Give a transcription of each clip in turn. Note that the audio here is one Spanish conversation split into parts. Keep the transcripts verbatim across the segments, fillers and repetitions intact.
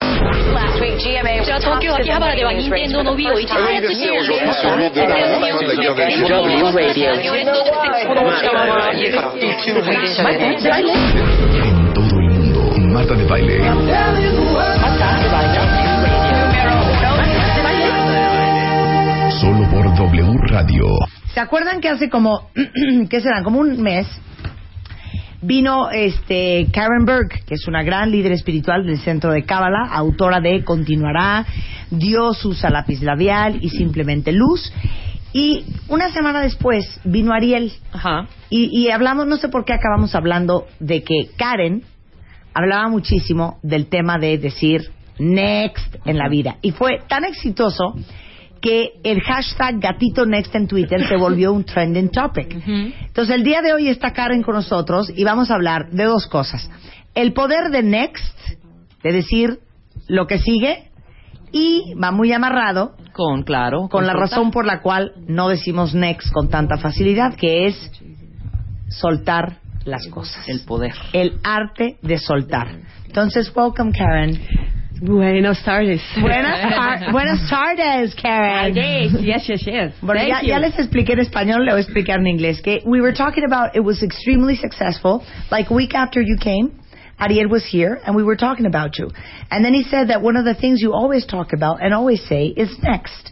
Last week, G M A was Tokyo, Akihabara de Nintendo no Wii. W Radio. En todo el mundo, Marta de Baile. Solo por W Radio. ¿Se acuerdan que hace como, qué serán, como un mes? Vino este Karen Berg, que es una gran líder espiritual del Centro de Cábala, autora de Continuará, Dios usa lápiz labial y Simplemente Luz. Y una semana después vino Ariel. Ajá. Y, y hablamos, no sé por qué acabamos hablando de que Karen hablaba muchísimo del tema de decir next en la vida. Y fue tan exitoso que el hashtag Gatito Next en Twitter se volvió un trending topic. Uh-huh. Entonces, el día de hoy está Karen con nosotros y vamos a hablar de dos cosas. El poder de next, de decir lo que sigue, y va muy amarrado con, claro, con, con la soltar. Razón por la cual no decimos next con tanta facilidad, que es soltar las cosas. El poder. El arte de soltar. Entonces, welcome, Karen. Buenas tardes. Buenas, tar- buenas tardes, Karen. Yes, yes, yes. Bueno, ya, ya les expliqué en español, le voy a explicar en inglés. Que we were talking about, it was extremely successful. Like, week after you came, Ariel was here, and we were talking about you. And then he said that one of the things you always talk about and always say is next.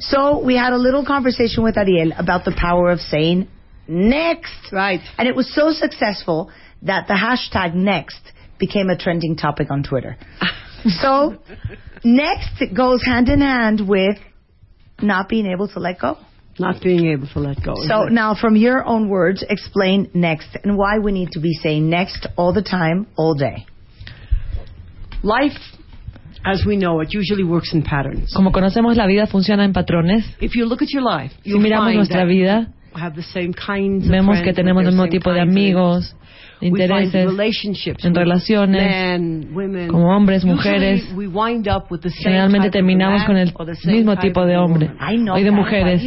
So we had a little conversation with Ariel about the power of saying next. Right. And it was so successful that the hashtag next became a trending topic on Twitter. So, next goes hand in hand with not being able to let go. Not being able to let go. So, now, from your own words, explain next and why we need to be saying next all the time, all day. Life, as we know it, usually works in patterns. Como conocemos, la vida funciona en patrones. If you look at your life, you si miramos nuestra vida, have the same kinds vemos of que tenemos el mismo tipo de amigos, intereses, en relaciones, men, women, como hombres, mujeres. Generalmente terminamos con el mismo tipo de hombre y de mujeres,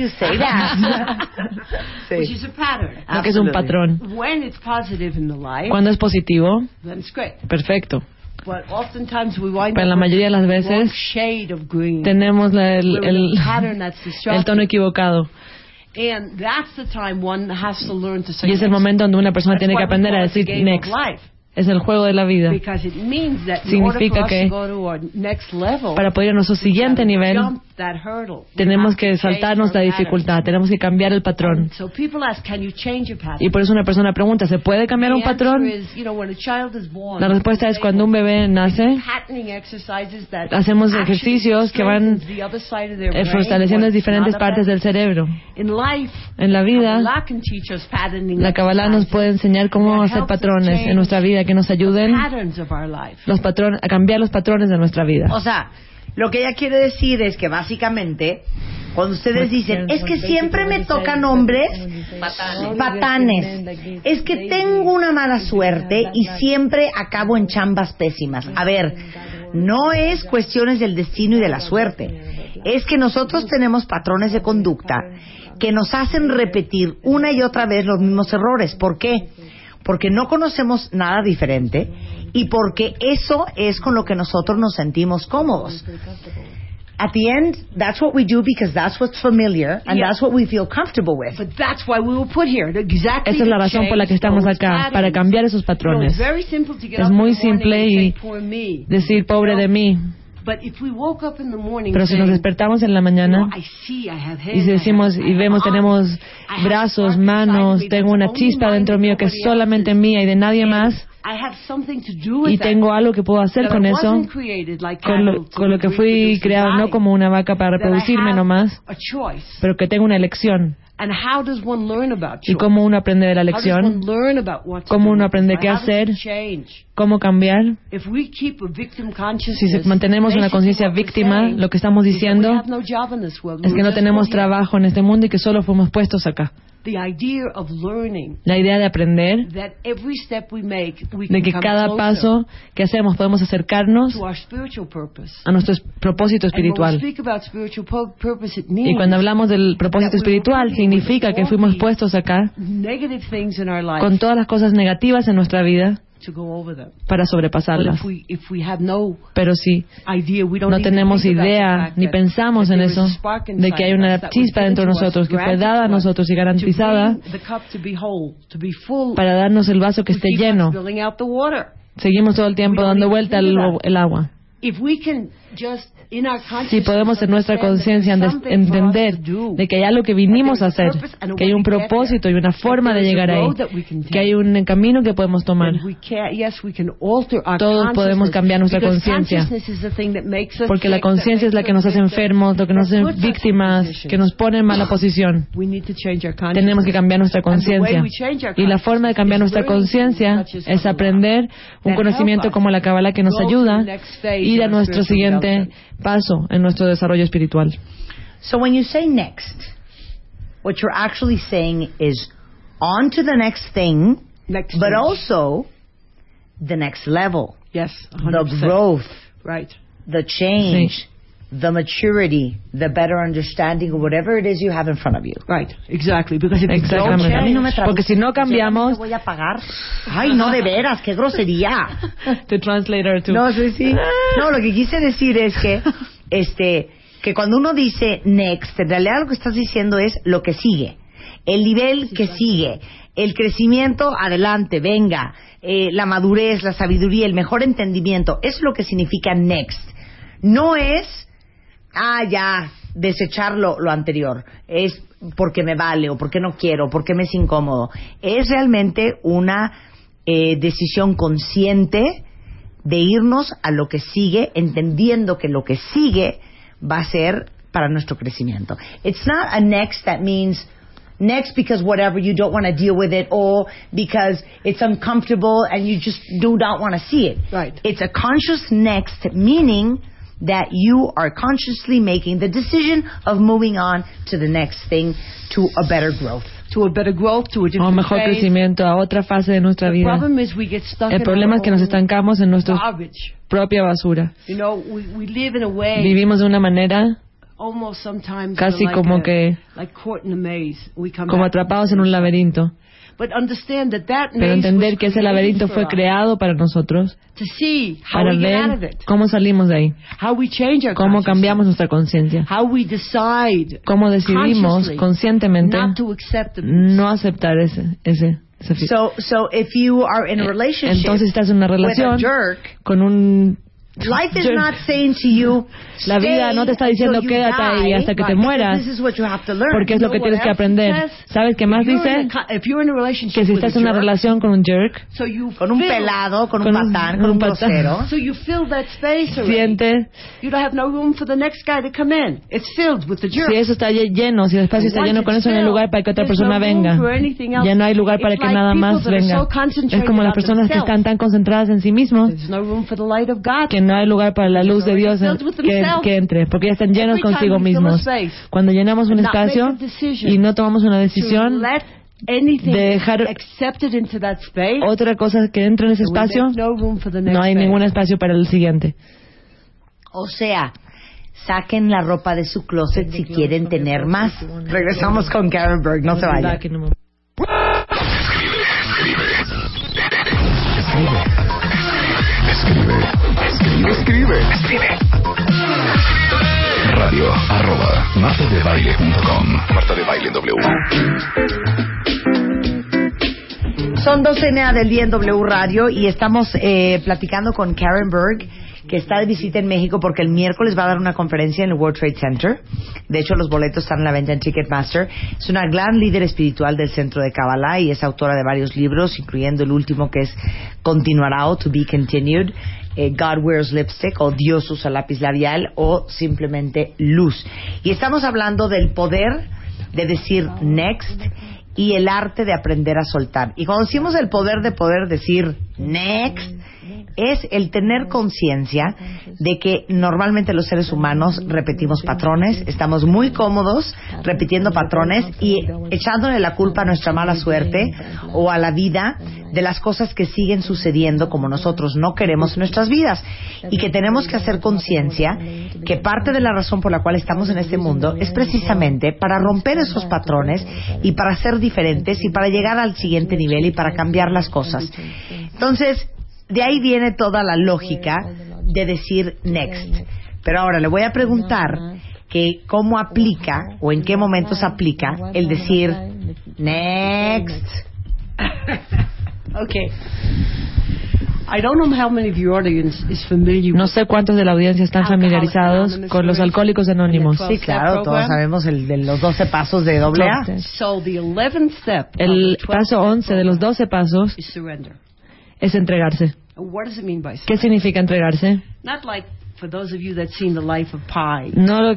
lo que es un patrón. Cuando es positivo, perfecto. Pero la mayoría de las veces tenemos el, el, el tono equivocado. And that's the time one has to learn to say y es el momento donde una persona that's tiene que aprender a decir next. Es el juego de la vida. Significa que para poder ir a nuestro siguiente nivel tenemos que saltarnos la dificultad, tenemos que cambiar el patrón. Y por eso una persona pregunta, ¿se puede cambiar un patrón? La respuesta es cuando un bebé nace, hacemos ejercicios que van fortaleciendo las diferentes partes del cerebro. En la vida, la Kabbalah nos puede enseñar cómo hacer patrones en nuestra vida que nos ayuden los patrones, a cambiar los patrones de nuestra vida. O sea, lo que ella quiere decir es que básicamente cuando ustedes dicen, es que siempre me tocan hombres patanes, es que tengo una mala suerte y siempre acabo en chambas pésimas. A ver, no es cuestiones del destino y de la suerte, es que nosotros tenemos patrones de conducta que nos hacen repetir una y otra vez los mismos errores. ¿Por qué? Porque no conocemos nada diferente y porque eso es con lo que nosotros nos sentimos cómodos. At the end, that's what we do because that's what's familiar and yeah. that's what we feel comfortable with. But that's why we were put here. Exactly. Esa es la razón por la que estamos acá, para cambiar esos patrones. You know, very simple to get es muy simple y say, decir pobre de mí. But if we woke up in the morning, pero si nos despertamos en la mañana y decimos y vemos, tenemos brazos, manos, tengo una chispa dentro mío que es solamente mía y de nadie más, y tengo algo que puedo hacer con eso, con lo, con lo que fui creado, no como una vaca para reproducirme nomás, pero que tengo una elección. ¿Y cómo uno aprende de la elección? ¿Cómo uno aprende qué hacer? ¿Cómo cambiar? Si mantenemos una conciencia víctima, lo que estamos diciendo es que no tenemos trabajo en este mundo y que solo fuimos puestos acá. La idea de aprender, de que cada paso que hacemos podemos acercarnos a nuestro propósito espiritual. Y cuando hablamos del propósito espiritual, significa que fuimos puestos acá con todas las cosas negativas en nuestra vida para sobrepasarlas. Pero si no tenemos idea ni pensamos en eso, de que hay una chispa dentro de nosotros que fue dada a nosotros y garantizada para darnos el vaso que esté lleno, seguimos todo el tiempo dando vuelta al, el agua. Si podemos en nuestra conciencia entender de que hay algo que vinimos a hacer, que hay un propósito y una forma de llegar ahí, que hay un camino que podemos tomar, todos podemos cambiar nuestra conciencia, porque la conciencia es la que nos hace enfermos, lo que nos hace víctimas, que nos pone en mala posición. Tenemos que cambiar nuestra conciencia, y la forma de cambiar nuestra conciencia es aprender un conocimiento como la Kabbalah que nos ayuda y da nuestro siguiente paso en nuestro desarrollo espiritual. So when you say next, what you're actually saying is on to the next thing, next but thing. Also the next level. Yes, one hundred percent. The growth, right? The change, sí. The maturity, the better understanding, or whatever it is you have in front of you. Right, exactly. Because if you don't change, porque si no cambiamos, voy a pagar. Ay, no, de veras, qué grosería. The translator too. No, sí, sí. No, lo que quise decir es que, este, que cuando uno dice next, en realidad lo que estás diciendo es lo que sigue, el nivel que sigue, el crecimiento, adelante, venga, eh, la madurez, la sabiduría, el mejor entendimiento, es lo que significa next. No es, ah, ya, desechar lo, lo anterior, es porque me vale o porque no quiero, porque me es incómodo. Es realmente una eh, decisión consciente de irnos a lo que sigue, entendiendo que lo que sigue va a ser para nuestro crecimiento. It's not a next that means next because whatever, you don't want to deal with it, or because it's uncomfortable and you just do not want to see it. Right. It's a conscious next, meaning that you are consciously making the decision of moving on to the next thing, to a better growth. To a better growth, to a different mejor phase. Crecimiento, a otra fase de nuestra vida. El problema es que nos estancamos en nuestra garbage. Propia basura. You know, we, we live in a way, vivimos de una manera almost sometimes casi like como a, que like caught in a maze. We come como atrapados en un laberinto. But understand that that Pero entender que ese laberinto fue creado para nosotros, para ver cómo salimos de ahí, cómo cambiamos nuestra conciencia, cómo decidimos conscientemente no aceptar ese, ese, ese so, so if you are in a relationship, entonces estás en una relación with a jerk, con un Life is not saying to you, la vida no te está diciendo quédate ahí hasta que te mueras, porque es lo que tienes que aprender. ¿Sabes qué más dice? Que si estás en una relación con un jerk, con un pelado, con un patán, con un grosero, sientes si eso está lleno, si el espacio está lleno con eso, no hay lugar para que otra persona venga, ya no hay lugar para que nada más venga. Es como las personas que están tan concentradas en sí mismos que no hay lugar para la luz de Dios en, que, que entre, porque ya están llenos consigo mismos. Cuando llenamos un espacio y no tomamos una decisión de dejar otra cosa que entre en ese espacio, no hay ningún espacio para el siguiente. O sea, saquen la ropa de su closet si quieren tener más. Regresamos con Karen Berg, no se vayan. Escribe, escribe, escribe, escribe. Escribe, escribe. Radio arroba marta de baile punto com. Marta de Baile W. Son dos de la mañana del día en W Radio y estamos eh, platicando con Karen Berg, que está de visita en México porque el miércoles va a dar una conferencia en el World Trade Center. De hecho, los boletos están a la venta en Ticketmaster. Es una gran líder espiritual del Centro de Cábala y es autora de varios libros, incluyendo el último que es Continuará o To Be Continued, eh, God Wears Lipstick o Dios usa lápiz labial o simplemente Luz. Y estamos hablando del poder de decir next y el arte de aprender a soltar. Y cuando decimos el poder de poder decir next, es el tener conciencia de que normalmente los seres humanos repetimos patrones, estamos muy cómodos repitiendo patrones y echándole la culpa a nuestra mala suerte o a la vida de las cosas que siguen sucediendo como nosotros no queremos en nuestras vidas, y que tenemos que hacer conciencia que parte de la razón por la cual estamos en este mundo es precisamente para romper esos patrones y para ser diferentes y para llegar al siguiente nivel y para cambiar las cosas. Entonces, de ahí viene toda la lógica de decir next. Pero ahora le voy a preguntar que cómo aplica o en qué momentos aplica el decir next. Okay. I don't know how many of your audience is familiar. No sé cuántos de la audiencia están familiarizados con los alcohólicos anónimos. Sí, claro, todos sabemos el de los doce pasos de doble A. El paso once de los doce pasos es entregarse. ¿Qué significa entregarse? No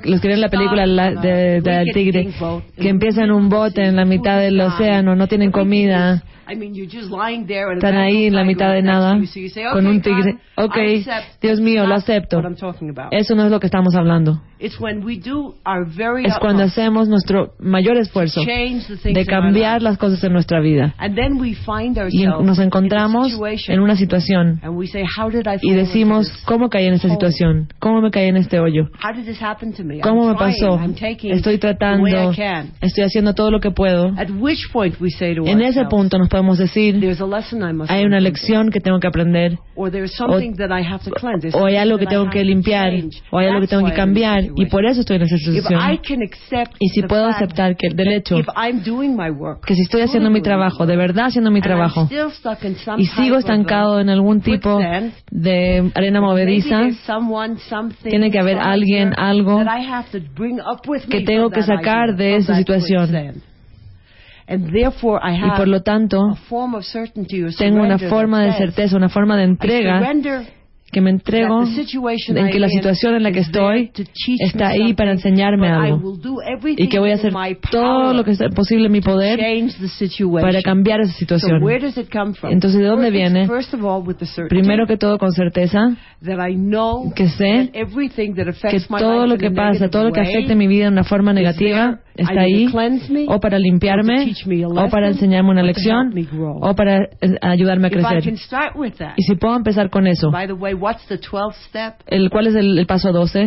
los que ven la película de, de, de El Tigre, que empiezan un bote en la mitad del océano, no tienen comida, están ahí en la mitad de nada con un tigre. Ok, Dios mío, lo acepto. Eso no es lo que estamos hablando. Es cuando hacemos nuestro mayor esfuerzo de cambiar las cosas en nuestra vida. Y nos encontramos en una situación y decimos, ¿cómo caí en esta situación? ¿Cómo me caí en este hoyo? ¿Cómo me pasó? Estoy tratando, estoy haciendo todo lo que puedo. En ese punto nos podemos decir, hay una lección que tengo que aprender, o, o hay algo que tengo que limpiar, o hay algo que tengo que cambiar, y por eso estoy en esa situación. Y si puedo aceptar que, del hecho, que si estoy haciendo mi trabajo, de verdad haciendo mi trabajo, y sigo estancado en algún tipo de arena movediza, tiene que haber alguien, algo que tengo que sacar de esa situación. Y por lo tanto, tengo una forma de certeza, una forma de entrega, que me entrego en que la situación en la que estoy está ahí para enseñarme algo, y que voy a hacer todo lo que sea posible en mi poder para cambiar esa situación. Entonces, ¿de dónde viene? Primero que todo, con certeza, que sé que todo lo que pasa, todo lo que afecta mi vida de una forma negativa, está ahí o para limpiarme, o para enseñarme una lección, o para ayudarme a crecer. Y si puedo empezar con eso, el ¿cuál es el, el paso doce?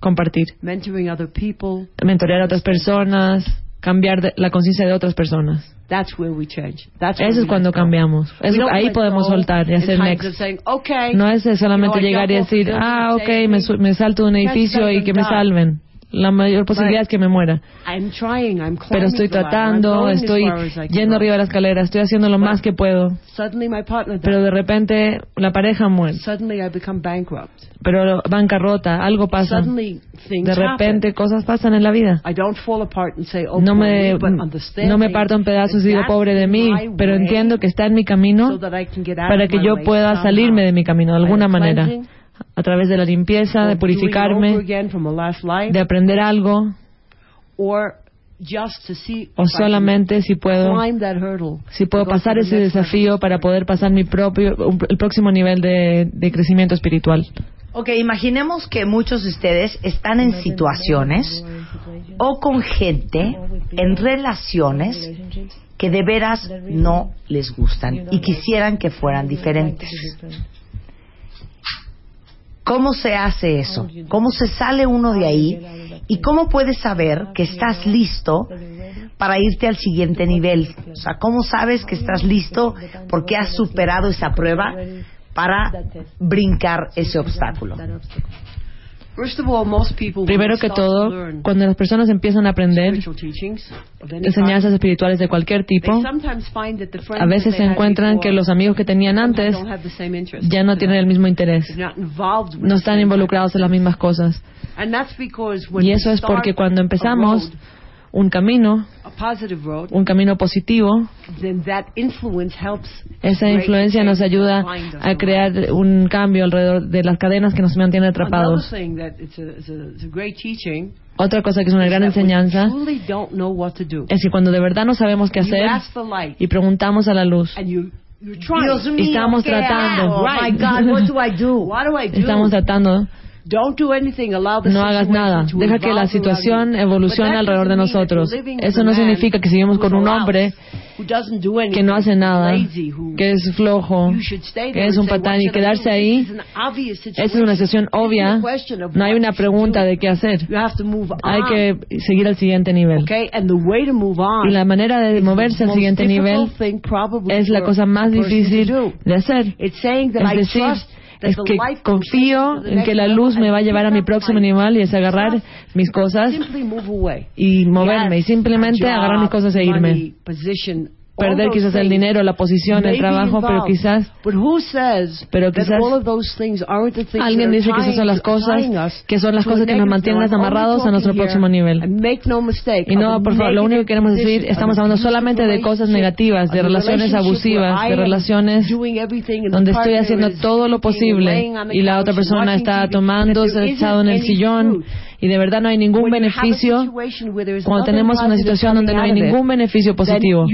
Compartir. Mentorear a otras personas, cambiar de, la conciencia de otras personas. Eso es cuando cambiamos. Eso, ahí podemos soltar y hacer next. No es solamente llegar y decir, ah, ok, me, me salto de un edificio y que me salven. La mayor posibilidad es que me muera. Pero estoy tratando, estoy yendo arriba de la escalera, estoy haciendo lo más que puedo. Pero de repente la pareja muere. Pero bancarrota, algo pasa. De repente cosas pasan en la vida. No me, no me parto en pedazos y digo, pobre de mí, pero entiendo que está en mi camino para que yo pueda salirme de mi camino de alguna manera. A través de la limpieza, de purificarme, de aprender algo, o solamente si puedo, si puedo pasar ese desafío para poder pasar mi propio, el próximo nivel de, de crecimiento espiritual. Ok, imaginemos que muchos de ustedes están en situaciones o con gente, en relaciones que de veras no les gustan y quisieran que fueran diferentes. ¿Cómo se hace eso? ¿Cómo se sale uno de ahí? ¿Y cómo puedes saber que estás listo para irte al siguiente nivel? O sea, ¿cómo sabes que estás listo porque has superado esa prueba para brincar ese obstáculo? Primero que todo, cuando las personas empiezan a aprender enseñanzas espirituales de cualquier tipo, a veces se encuentran que los amigos que tenían antes ya no tienen el mismo interés, no están involucrados en las mismas cosas. Y eso es porque cuando empezamos un camino, un camino positivo, esa influencia nos ayuda a crear un cambio alrededor de las cadenas que nos mantienen atrapados. Otra cosa que es una gran enseñanza es que cuando de verdad no sabemos qué hacer y preguntamos a la luz, estamos tratando, estamos tratando no hagas nada, deja que la situación evolucione alrededor de nosotros. Eso no significa que sigamos con un hombre que no hace nada, que es flojo, que es un patán, y quedarse ahí. Esa es una situación obvia, no hay una pregunta de qué hacer, hay que seguir al siguiente nivel. Y la manera de moverse al siguiente nivel es la cosa más difícil de hacer, es decir, es que confío en que la luz me va a llevar a mi próximo nivel, y es agarrar mis cosas y moverme, y simplemente agarrar mis cosas e irme. Perder quizás el dinero, la posición, el trabajo, pero quizás pero quizás alguien dice que esas son las cosas que son las cosas que nos mantienen amarrados a nuestro próximo nivel. Y no, por favor, lo único que queremos decir, estamos hablando solamente de cosas negativas, de relaciones abusivas, de relaciones donde estoy haciendo todo lo posible y la otra persona está tomando, se ha echado en el sillón, y de verdad no hay ningún beneficio. Cuando tenemos una situación donde no hay ningún beneficio positivo,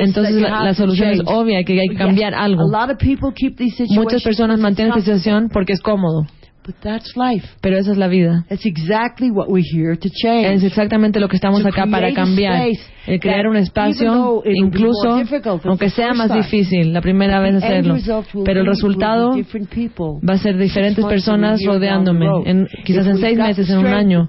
entonces la, la solución es obvia, que hay que cambiar algo. Muchas personas mantienen esta situación porque es cómodo, pero esa es la vida. Es exactamente lo que estamos acá para cambiar, el crear un espacio, incluso aunque sea más difícil la primera vez hacerlo, pero el resultado va a ser diferentes personas rodeándome, en, quizás en seis meses, en un año,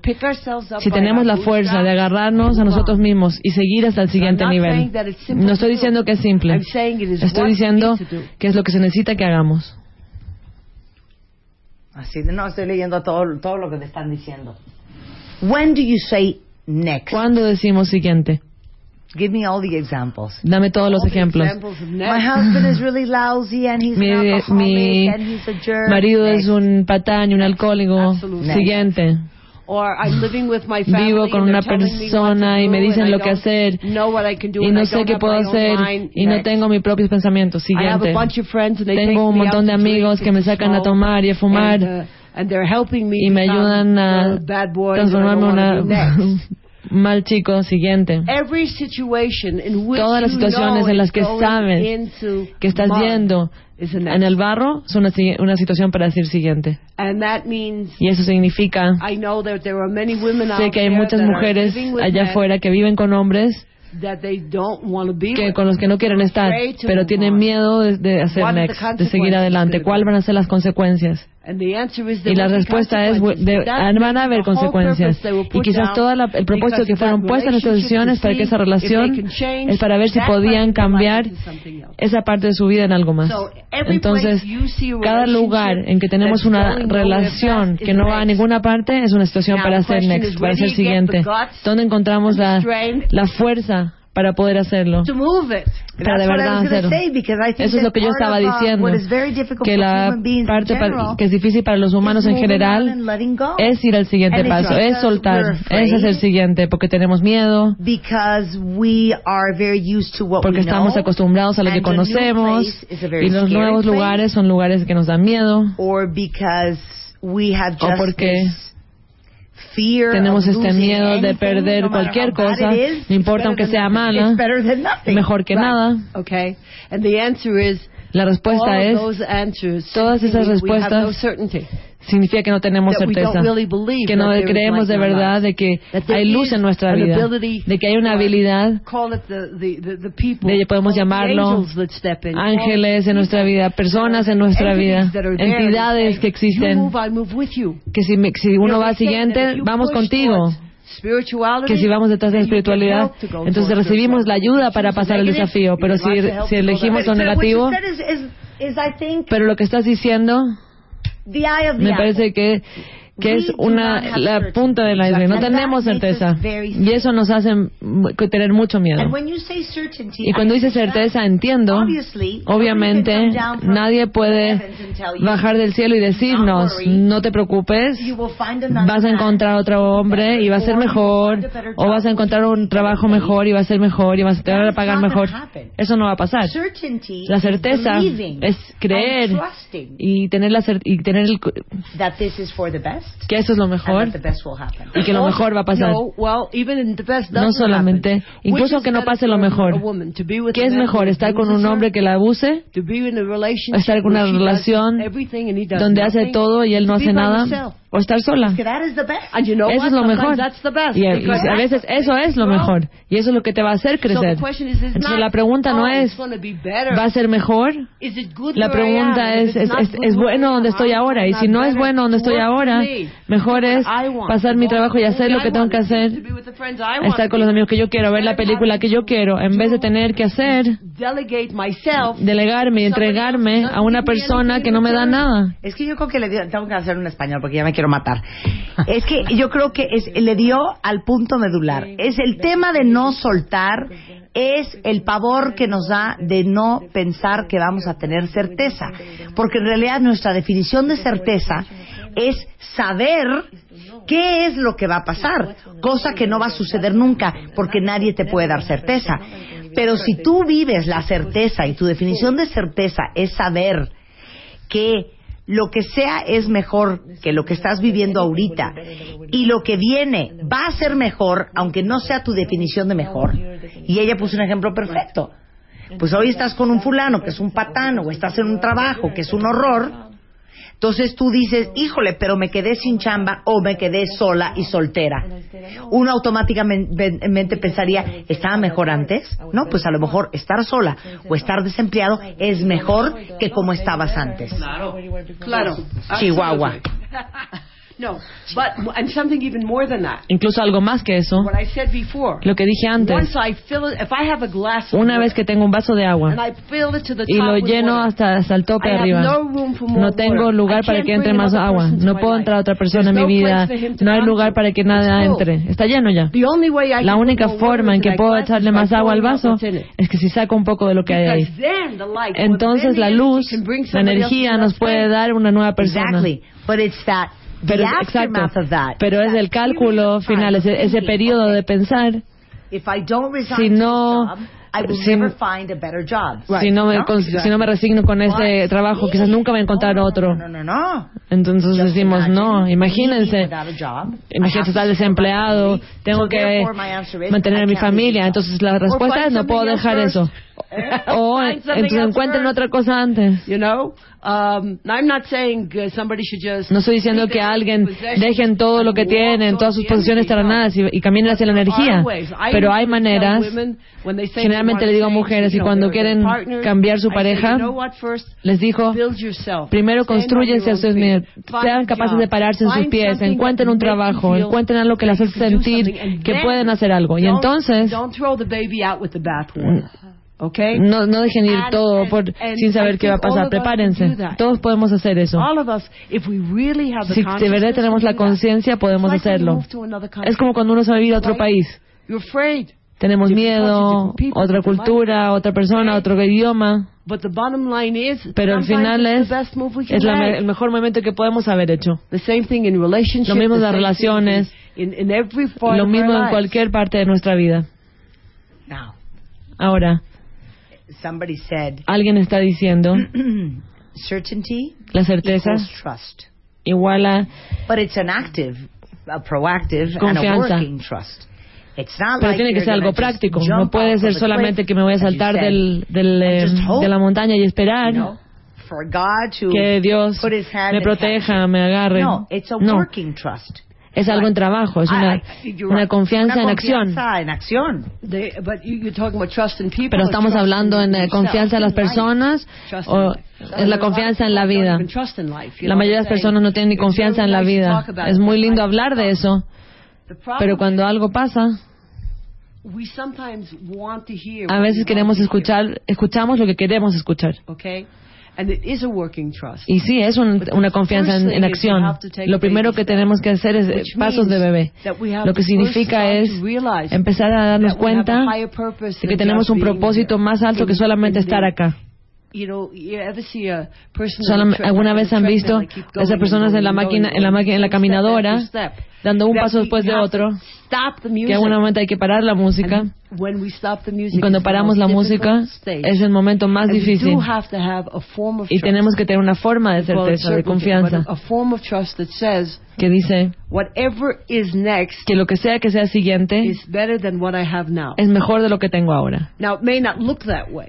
si tenemos la fuerza de agarrarnos a nosotros mismos y seguir hasta el siguiente nivel. No estoy diciendo que es simple, estoy diciendo que es lo que se necesita que hagamos. Así, no, estoy leyendo todo, todo lo que te están diciendo. When do you say next? ¿Cuándo decimos siguiente? Give me all the examples. Dame todos all los ejemplos. My husband is really lousy and he's mi, an alcoholic mi and he's a jerk. Marido next. Es un patán y un alcohólico. Absolutely. Siguiente. Or I'm living with my family, vivo con una persona y me dicen lo que hacer y no sé qué puedo hacer y no tengo mis propios pensamientos. Siguiente. Tengo un montón de amigos que me sacan a tomar y a fumar y me ayudan a transformarme en un mal chico. Siguiente. Todas las situaciones en las que sabes que estás yendo en el barro es una, una situación para decir siguiente. Y eso significa, sé que hay muchas mujeres allá afuera que viven con hombres que con los que no quieren estar, pero tienen miedo de, de hacer next, de seguir adelante. ¿Cuáles van a ser las consecuencias? Y la respuesta es, de, van a haber consecuencias. Y quizás todo la, el propósito que fueron puestas en estas decisiones para que esa relación es para ver si podían cambiar esa parte de su vida en algo más. Entonces, cada lugar en que tenemos una relación que no va a ninguna parte es una situación para hacer next, para hacer siguiente. ¿Dónde encontramos la, la fuerza para poder hacerlo? Para de verdad hacerlo. Eso es lo que yo estaba diciendo, que la parte que es difícil para los humanos en general es ir al siguiente paso, es soltar, ese es el siguiente, porque tenemos miedo, porque estamos acostumbrados a lo que conocemos y los nuevos lugares son lugares que nos dan miedo, o porque tenemos este miedo de perder cualquier cosa, no importa aunque sea mala, mejor que nada. La respuesta es, todas esas respuestas significa que no tenemos certeza, que no creemos de verdad de que hay luz en nuestra vida, de que hay una habilidad, de podemos llamarlo ángeles en nuestra vida, personas en nuestra vida, entidades que existen, que si, me, si uno va al siguiente, vamos contigo. Que si vamos detrás de la espiritualidad, entonces recibimos la ayuda para pasar el desafío, pero si, si elegimos lo negativo, pero lo que estás diciendo me parece que que es una la punta del iceberg. No tenemos certeza. Y eso nos hace tener mucho miedo. Y cuando dice certeza, entiendo, obviamente, nadie puede bajar del cielo y decirnos, no te preocupes, vas a encontrar otro hombre y va a ser mejor, o vas a encontrar un trabajo mejor y va a ser mejor, y vas a te van a pagar mejor. Eso no va a pasar. La certeza es creer y tener la cer- y tener el que eso es lo mejor y que lo mejor va a pasar. No solamente, incluso que no pase lo mejor. ¿Qué es mejor? ¿Estar con un hombre que la abuse? ¿Estar con una relación donde hace todo y él no hace nada? ¿O estar sola? Eso es lo mejor. Y a veces eso es lo mejor. Y eso es lo que te va a hacer crecer. Entonces la pregunta no es, ¿va a ser mejor? La pregunta es, ¿es, es, es bueno donde estoy ahora? Y si no es bueno donde estoy ahora, mejor es pasar mi trabajo y hacer lo que tengo que hacer, estar con los amigos que yo quiero, ver la película que yo quiero, en vez de tener que hacer, delegarme y entregarme a una persona que no me da nada. Es que yo creo que le dio, tengo que hacer un español porque ya me quiero matar. Es que yo creo que es, le dio al punto medular. Es el tema de no soltar, es el pavor que nos da de no pensar que vamos a tener certeza, porque en realidad nuestra definición de certeza es saber qué es lo que va a pasar, cosa que no va a suceder nunca, porque nadie te puede dar certeza. Pero si tú vives la certeza y tu definición de certeza es saber que lo que sea es mejor que lo que estás viviendo ahorita y lo que viene va a ser mejor, aunque no sea tu definición de mejor. Y ella puso un ejemplo perfecto. Pues hoy estás con un fulano que es un patán, o estás en un trabajo que es un horror. Entonces tú dices, híjole, pero me quedé sin chamba o me quedé sola y soltera. Uno automáticamente pensaría, ¿estaba mejor antes? No, pues a lo mejor estar sola o estar desempleado es mejor que como estabas antes. Claro, claro. Chihuahua. No, but and something even more than that. Incluso algo más que eso. What I said before, lo que dije antes. Once I fill it, if I have a glass of una vez que tengo un vaso de agua and I fill it to the top y lo lleno hasta, hasta el tope I arriba, have no, room for more no tengo lugar para que entre más agua. No puedo entrar otra persona There's en no mi vida. No hay lugar para que nada entre. Está lleno ya. The only way I la única forma en que puedo echarle más agua al vaso es que si saco un poco de lo que hay ahí. Entonces la luz, la energía nos puede dar una nueva persona. Exactly, but it's that. Pero, exacto, pero es el cálculo final, ese, ese periodo de pensar, si no, si, si, no me, si no me resigno con ese trabajo, quizás nunca voy a encontrar otro. Entonces decimos, no, imagínense, imagínense estar desempleado, tengo que mantener a mi familia, entonces la respuesta es, no puedo dejar eso. O entonces encuentren otra cosa antes. You know? Um, I'm not saying somebody should just no estoy diciendo que alguien dejen todo lo que tienen, todas sus posesiones terrenadas y, y caminen hacia la energía. Pero hay maneras. Generalmente le digo a mujeres y cuando quieren cambiar su pareja, les digo, primero construyense a sus pies, sean capaces de pararse en sus pies, encuentren un trabajo, encuentren algo que les hace sentir que pueden hacer algo. Y entonces okay? No, no dejen ir and, todo and, por, and, sin saber qué va a pasar. Prepárense. Todos podemos hacer eso. Us, really si de verdad tenemos la conciencia, podemos like hacerlo. Es como cuando uno se va a vivir a otro right? país. Tenemos miedo, otra cultura, otra persona, otro idioma. Pero al final es, es la, el mejor momento que podemos haber hecho. Lo mismo en las relaciones, lo mismo en cualquier parte de nuestra vida. Ahora, somebody said, alguien está diciendo certainty la certeza trust. Igual a but it's an active, a proactive and a working trust. It's not pero like tiene que ser algo práctico. No puede ser solamente que me voy a saltar said, del, del, de la montaña y esperar you know, for God to que Dios put his hand me proteja, me agarre. No, it's a no. working trust. Es algo en trabajo, es una, una confianza en acción. Pero estamos hablando en confianza en las personas o es la confianza en la vida. La mayoría de las personas no tienen ni confianza en la vida. Es muy lindo hablar de eso, pero cuando algo pasa, a veces queremos escuchar, escuchamos lo que queremos escuchar. Y sí, es un, una confianza en, en acción. Lo primero que tenemos que hacer es pasos de bebé. Lo que significa es empezar a darnos cuenta de que tenemos un propósito más alto que solamente estar acá. ¿Alguna vez han visto a esas personas en la máquina, en la máquina, en la caminadora, dando un paso después de otro? Que en un momento hay que parar la música. Y cuando paramos la música, es el momento más difícil. Y tenemos que tener una forma de certeza, de confianza, que dice que lo que sea que sea siguiente es mejor de lo que tengo ahora.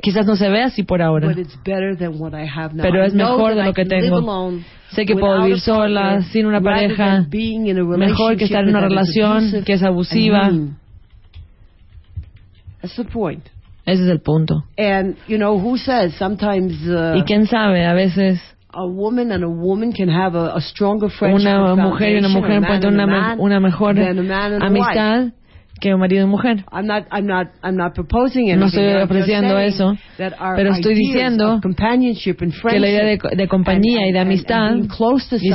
Quizás no se vea así por ahora, pero es mejor de lo que tengo. Sé que puedo vivir sola, sin una pareja, mejor que estar en una relación que es abusiva. Ese es el punto. Y quién sabe, a veces una mujer y una mujer pueden tener una, una mejor amistad que un marido y mujer. No estoy apreciando eso, pero estoy diciendo que la idea de, de compañía y de amistad y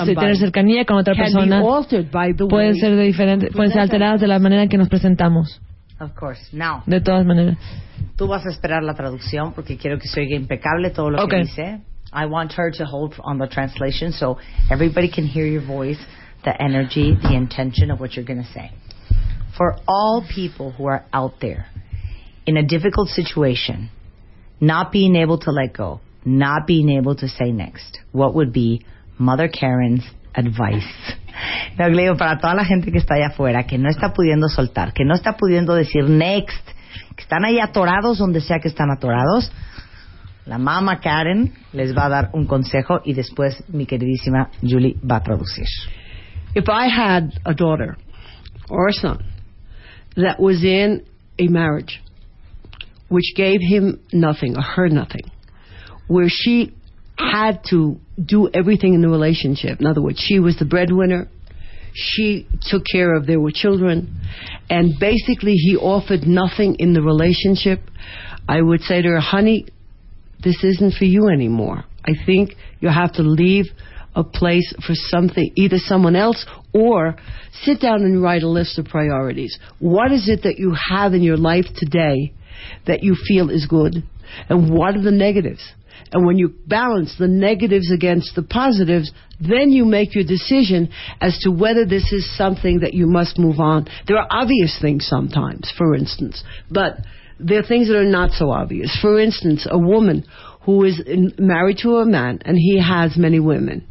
de tener cercanía con otra persona pueden ser, de diferente, pueden ser alteradas de la manera en que nos presentamos. Of course. Now, de todas maneras, tú vas a esperar la traducción porque quiero que se oiga impecable todo lo okay. que dice. I want her to hold on the translation so everybody can hear your voice, the energy, the intention of what you're going to say. For all people who are out there in a difficult situation, not being able to let go, not being able to say next, what would be Mother Karen's advice? No, le digo, para toda la gente que está allá afuera, que no está pudiendo soltar, que no está pudiendo decir next, que están ahí atorados donde sea que están atorados, la mamá Karen les va a dar un consejo y después mi queridísima Julie va a traducir. If I had a daughter or a son that was in a marriage which gave him nothing or her nothing, where she had to do everything in the relationship. In other words, she was the breadwinner. She took care of, there were children. And basically, he offered nothing in the relationship. I would say to her, honey, this isn't for you anymore. I think you have to leave a place for something, either someone else, or sit down and write a list of priorities. What is it that you have in your life today that you feel is good? And what are the negatives? And when you balance the negatives against the positives, then you make your decision as to whether this is something that you must move on. There are obvious things sometimes, for instance, but there are things that are not so obvious. For instance, a woman who is in, married to a man, and he has many women,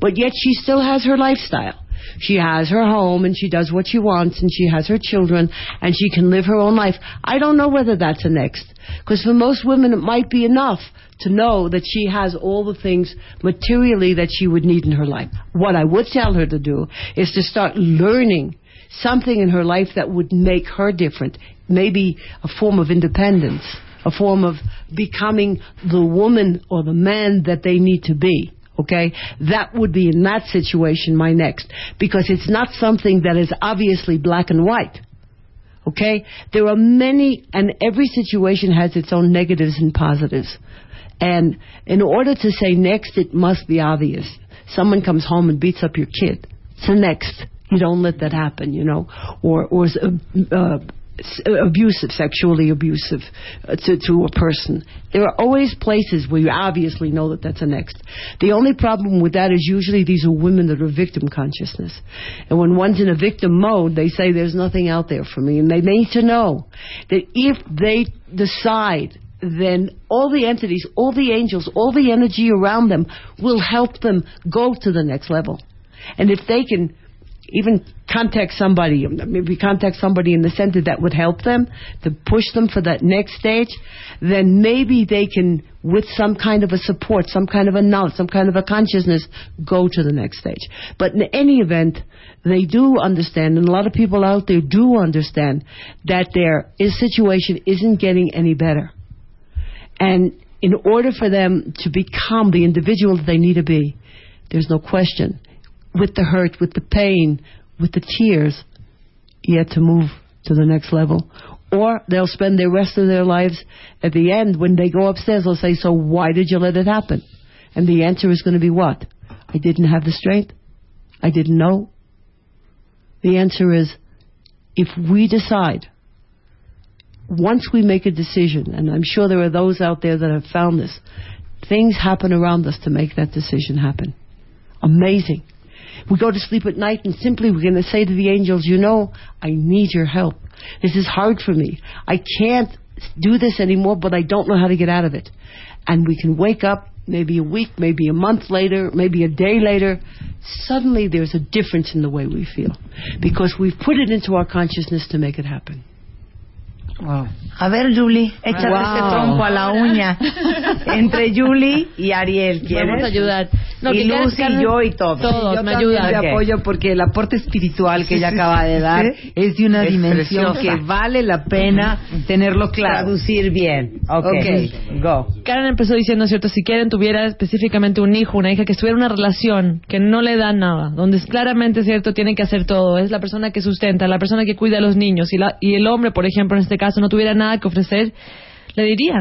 but yet she still has her lifestyle. She has her home, and she does what she wants, and she has her children, and she can live her own life. I don't know whether that's a next, because for most women it might be enough to know that she has all the things materially that she would need in her life. What I would tell her to do is to start learning something in her life that would make her different, maybe a form of independence, a form of becoming the woman or the man that they need to be. Okay, that would be in that situation my next, because it's not something that is obviously black and white. Okay, there are many, and every situation has its own negatives and positives. And in order to say next, it must be obvious. Someone comes home and beats up your kid. So next, you don't let that happen, you know, or or uh, abusive, sexually abusive uh, to, to a person. There are always places where you obviously know that that's a next. The only problem with that is usually these are women that are victim consciousness. And when one's in a victim mode, they say there's nothing out there for me. And they need to know that if they decide, then all the entities, all the angels, all the energy around them will help them go to the next level. And if they can even contact somebody, maybe contact somebody in the center that would help them to push them for that next stage, then maybe they can, with some kind of a support, some kind of a knowledge, some kind of a consciousness, go to the next stage. But in any event, they do understand, and a lot of people out there do understand, that their situation isn't getting any better. And in order for them to become the individual that they need to be, there's no question, with the hurt, with the pain, with the tears, you have to move to the next level. Or they'll spend the rest of their lives at the end, when they go upstairs, they'll say, so why did you let it happen? And the answer is going to be what? I didn't have the strength. I didn't know. The answer is, if we decide, once we make a decision, and I'm sure there are those out there that have found this, things happen around us to make that decision happen. Amazing. We go to sleep at night and simply we're going to say to the angels, you know, I need your help. This is hard for me. I can't do this anymore, but I don't know how to get out of it. And we can wake up maybe a week, maybe a month later, maybe a day later. Suddenly there's a difference in the way we feel because we've put it into our consciousness to make it happen. Wow. A ver, Julie, échate wow. ese trompo a la uña. Entre Julie y Ariel, ¿quieres? Vamos a ayudar. No, y Lucy, Karen, yo y todos. Todos, yo me ayudan. Yo okay. apoyo porque el aporte espiritual que ella acaba de dar ¿Eh? es de una es dimensión preciosa. Que vale la pena tenerlo claro. Traducir bien. Okay. ok, go. Karen empezó diciendo, ¿cierto? Si Karen tuviera específicamente un hijo, una hija que estuviera en una relación que no le da nada, donde claramente, ¿cierto? Tiene que hacer todo. Es la persona que sustenta, la persona que cuida a los niños. Y, la, y el hombre, por ejemplo, en este caso, no tuviera nada que ofrecer, le diría,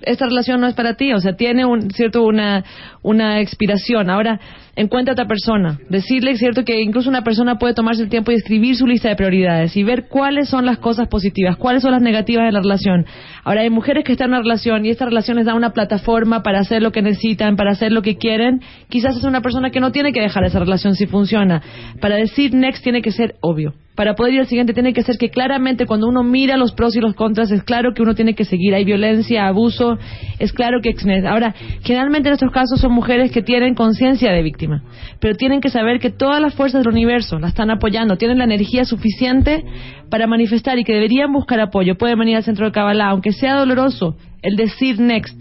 esta relación no es para ti, o sea, tiene un cierto una una expiración. Ahora, encuentra a otra persona, decirle, cierto, que incluso una persona puede tomarse el tiempo y escribir su lista de prioridades y ver cuáles son las cosas positivas, cuáles son las negativas de la relación. Ahora, hay mujeres que están en una relación y esta relación les da una plataforma para hacer lo que necesitan, para hacer lo que quieren. Quizás es una persona que no tiene que dejar esa relación si funciona. Para decir next tiene que ser obvio. Para poder ir al siguiente tiene que ser que claramente cuando uno mira los pros y los contras es claro que uno tiene que seguir. Hay violencia, abuso, es claro que... Ahora, generalmente en estos casos son mujeres que tienen conciencia de víctima, pero tienen que saber que todas las fuerzas del universo la están apoyando, tienen la energía suficiente para manifestar y que deberían buscar apoyo. Pueden venir al Centro de Cábala, aunque sea doloroso, el decir next.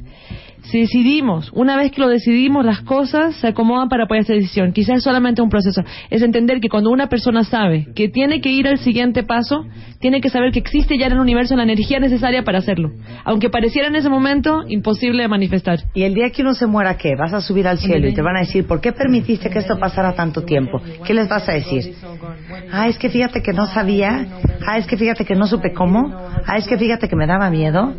Si decidimos, una vez que lo decidimos, las cosas se acomodan para apoyar esa decisión. Quizás es solamente un proceso. Es entender que cuando una persona sabe que tiene que ir al siguiente paso, tiene que saber que existe ya en el universo la energía necesaria para hacerlo. Aunque pareciera en ese momento imposible de manifestar. Y el día que uno se muera, ¿qué? Vas a subir al cielo y te van a decir, ¿por qué permitiste que esto pasara tanto tiempo? ¿Qué les vas a decir? Ah, es que fíjate que no sabía. Ah, es que fíjate que no supe cómo. Ah, es que fíjate que me daba miedo.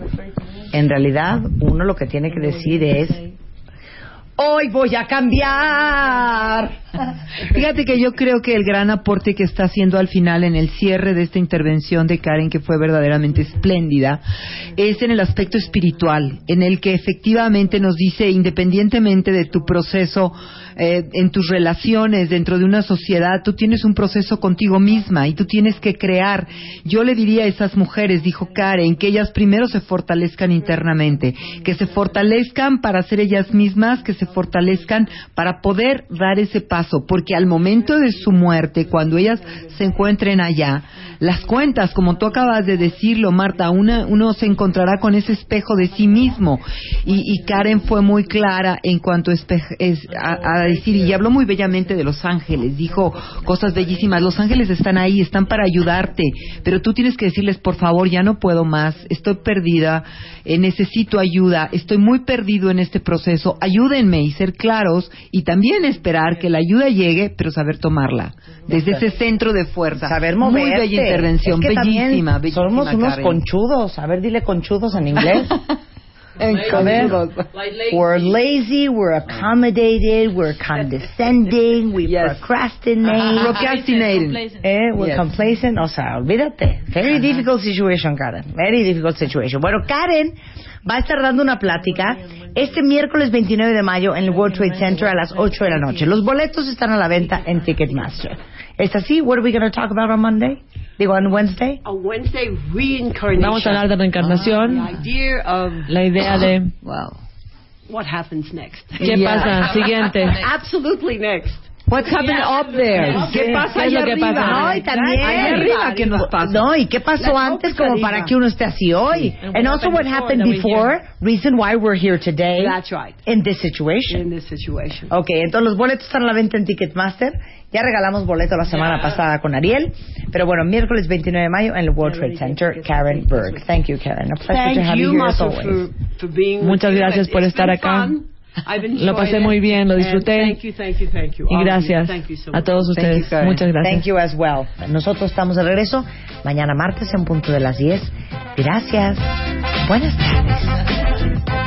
En realidad, uno lo que tiene que decir es, hoy voy a cambiar. Fíjate que yo creo que el gran aporte que está haciendo al final en el cierre de esta intervención de Karen, que fue verdaderamente espléndida, es en el aspecto espiritual, en el que efectivamente nos dice, independientemente de tu proceso, eh, en tus relaciones, dentro de una sociedad, tú tienes un proceso contigo misma y tú tienes que crear. Yo le diría a esas mujeres, dijo Karen, que ellas primero se fortalezcan internamente, que se fortalezcan para ser ellas mismas, que se fortalezcan para poder dar ese paso, porque al momento de su muerte, cuando ellas se encuentren allá, las cuentas, como tú acabas de decirlo, Marta, una, uno se encontrará con ese espejo de sí mismo, y, y Karen fue muy clara en cuanto a, espejo, es, a, a decir, y habló muy bellamente de los ángeles, dijo cosas bellísimas, los ángeles están ahí, están para ayudarte, pero tú tienes que decirles, por favor, ya no puedo más, estoy perdida, eh, necesito ayuda, estoy muy perdido en este proceso, ayúdenme, y ser claros, y también esperar que la ayuda llegue, pero saber tomarla desde ese centro de fuerza, saber moverte. Muy bella intervención, es que bellísima, bellísima. Somos Karen. Unos conchudos, a ver, dile conchudos en inglés. A ver, we're lazy, we're accommodated, we're condescending, we yes. procrastinate, procrastinating, eh, we're yes. complacent, o sea, olvídate. Very uh-huh. difficult situation, Karen. Very difficult situation. Bueno, Karen va a estar dando una plática este miércoles veintinueve de mayo en el World Trade Center a las ocho de la noche. Los boletos están a la venta en Ticketmaster. ¿Es así? What are we going to talk about on Monday? Digo, on Wednesday. On Wednesday, reincarnation. Vamos a hablar de reencarnación. Ah, the idea of, la idea de... Wow. What happens next? ¿Qué yeah. pasa? Siguiente. Absolutely next. What's happened yeah. up there? ¿Qué, ¿Qué pasa allá arriba? Pasa? No, y también... Allá arriba, ¿qué nos pasa? No, ¿y qué pasó la antes como arriba. Para que uno esté así hoy? And, And also what happened before, reason why we're here today. That's right. In this situation. In this situation. Okay, entonces los boletos están a la venta en Ticketmaster. Ya regalamos boleto la semana yeah. pasada con Ariel. Pero bueno, miércoles veintinueve de mayo en el World Trade Center, Karen Berg. Thank you, Karen. A pleasure Thank to have you, you here as always. For, for being Muchas gracias por estar acá. Fun. Lo pasé muy bien, lo disfruté. Thank you, thank you, thank you. Y gracias so a todos ustedes. You, Muchas gracias. Thank you as well. Nosotros estamos de regreso mañana martes en punto de las diez. Gracias. Buenas tardes.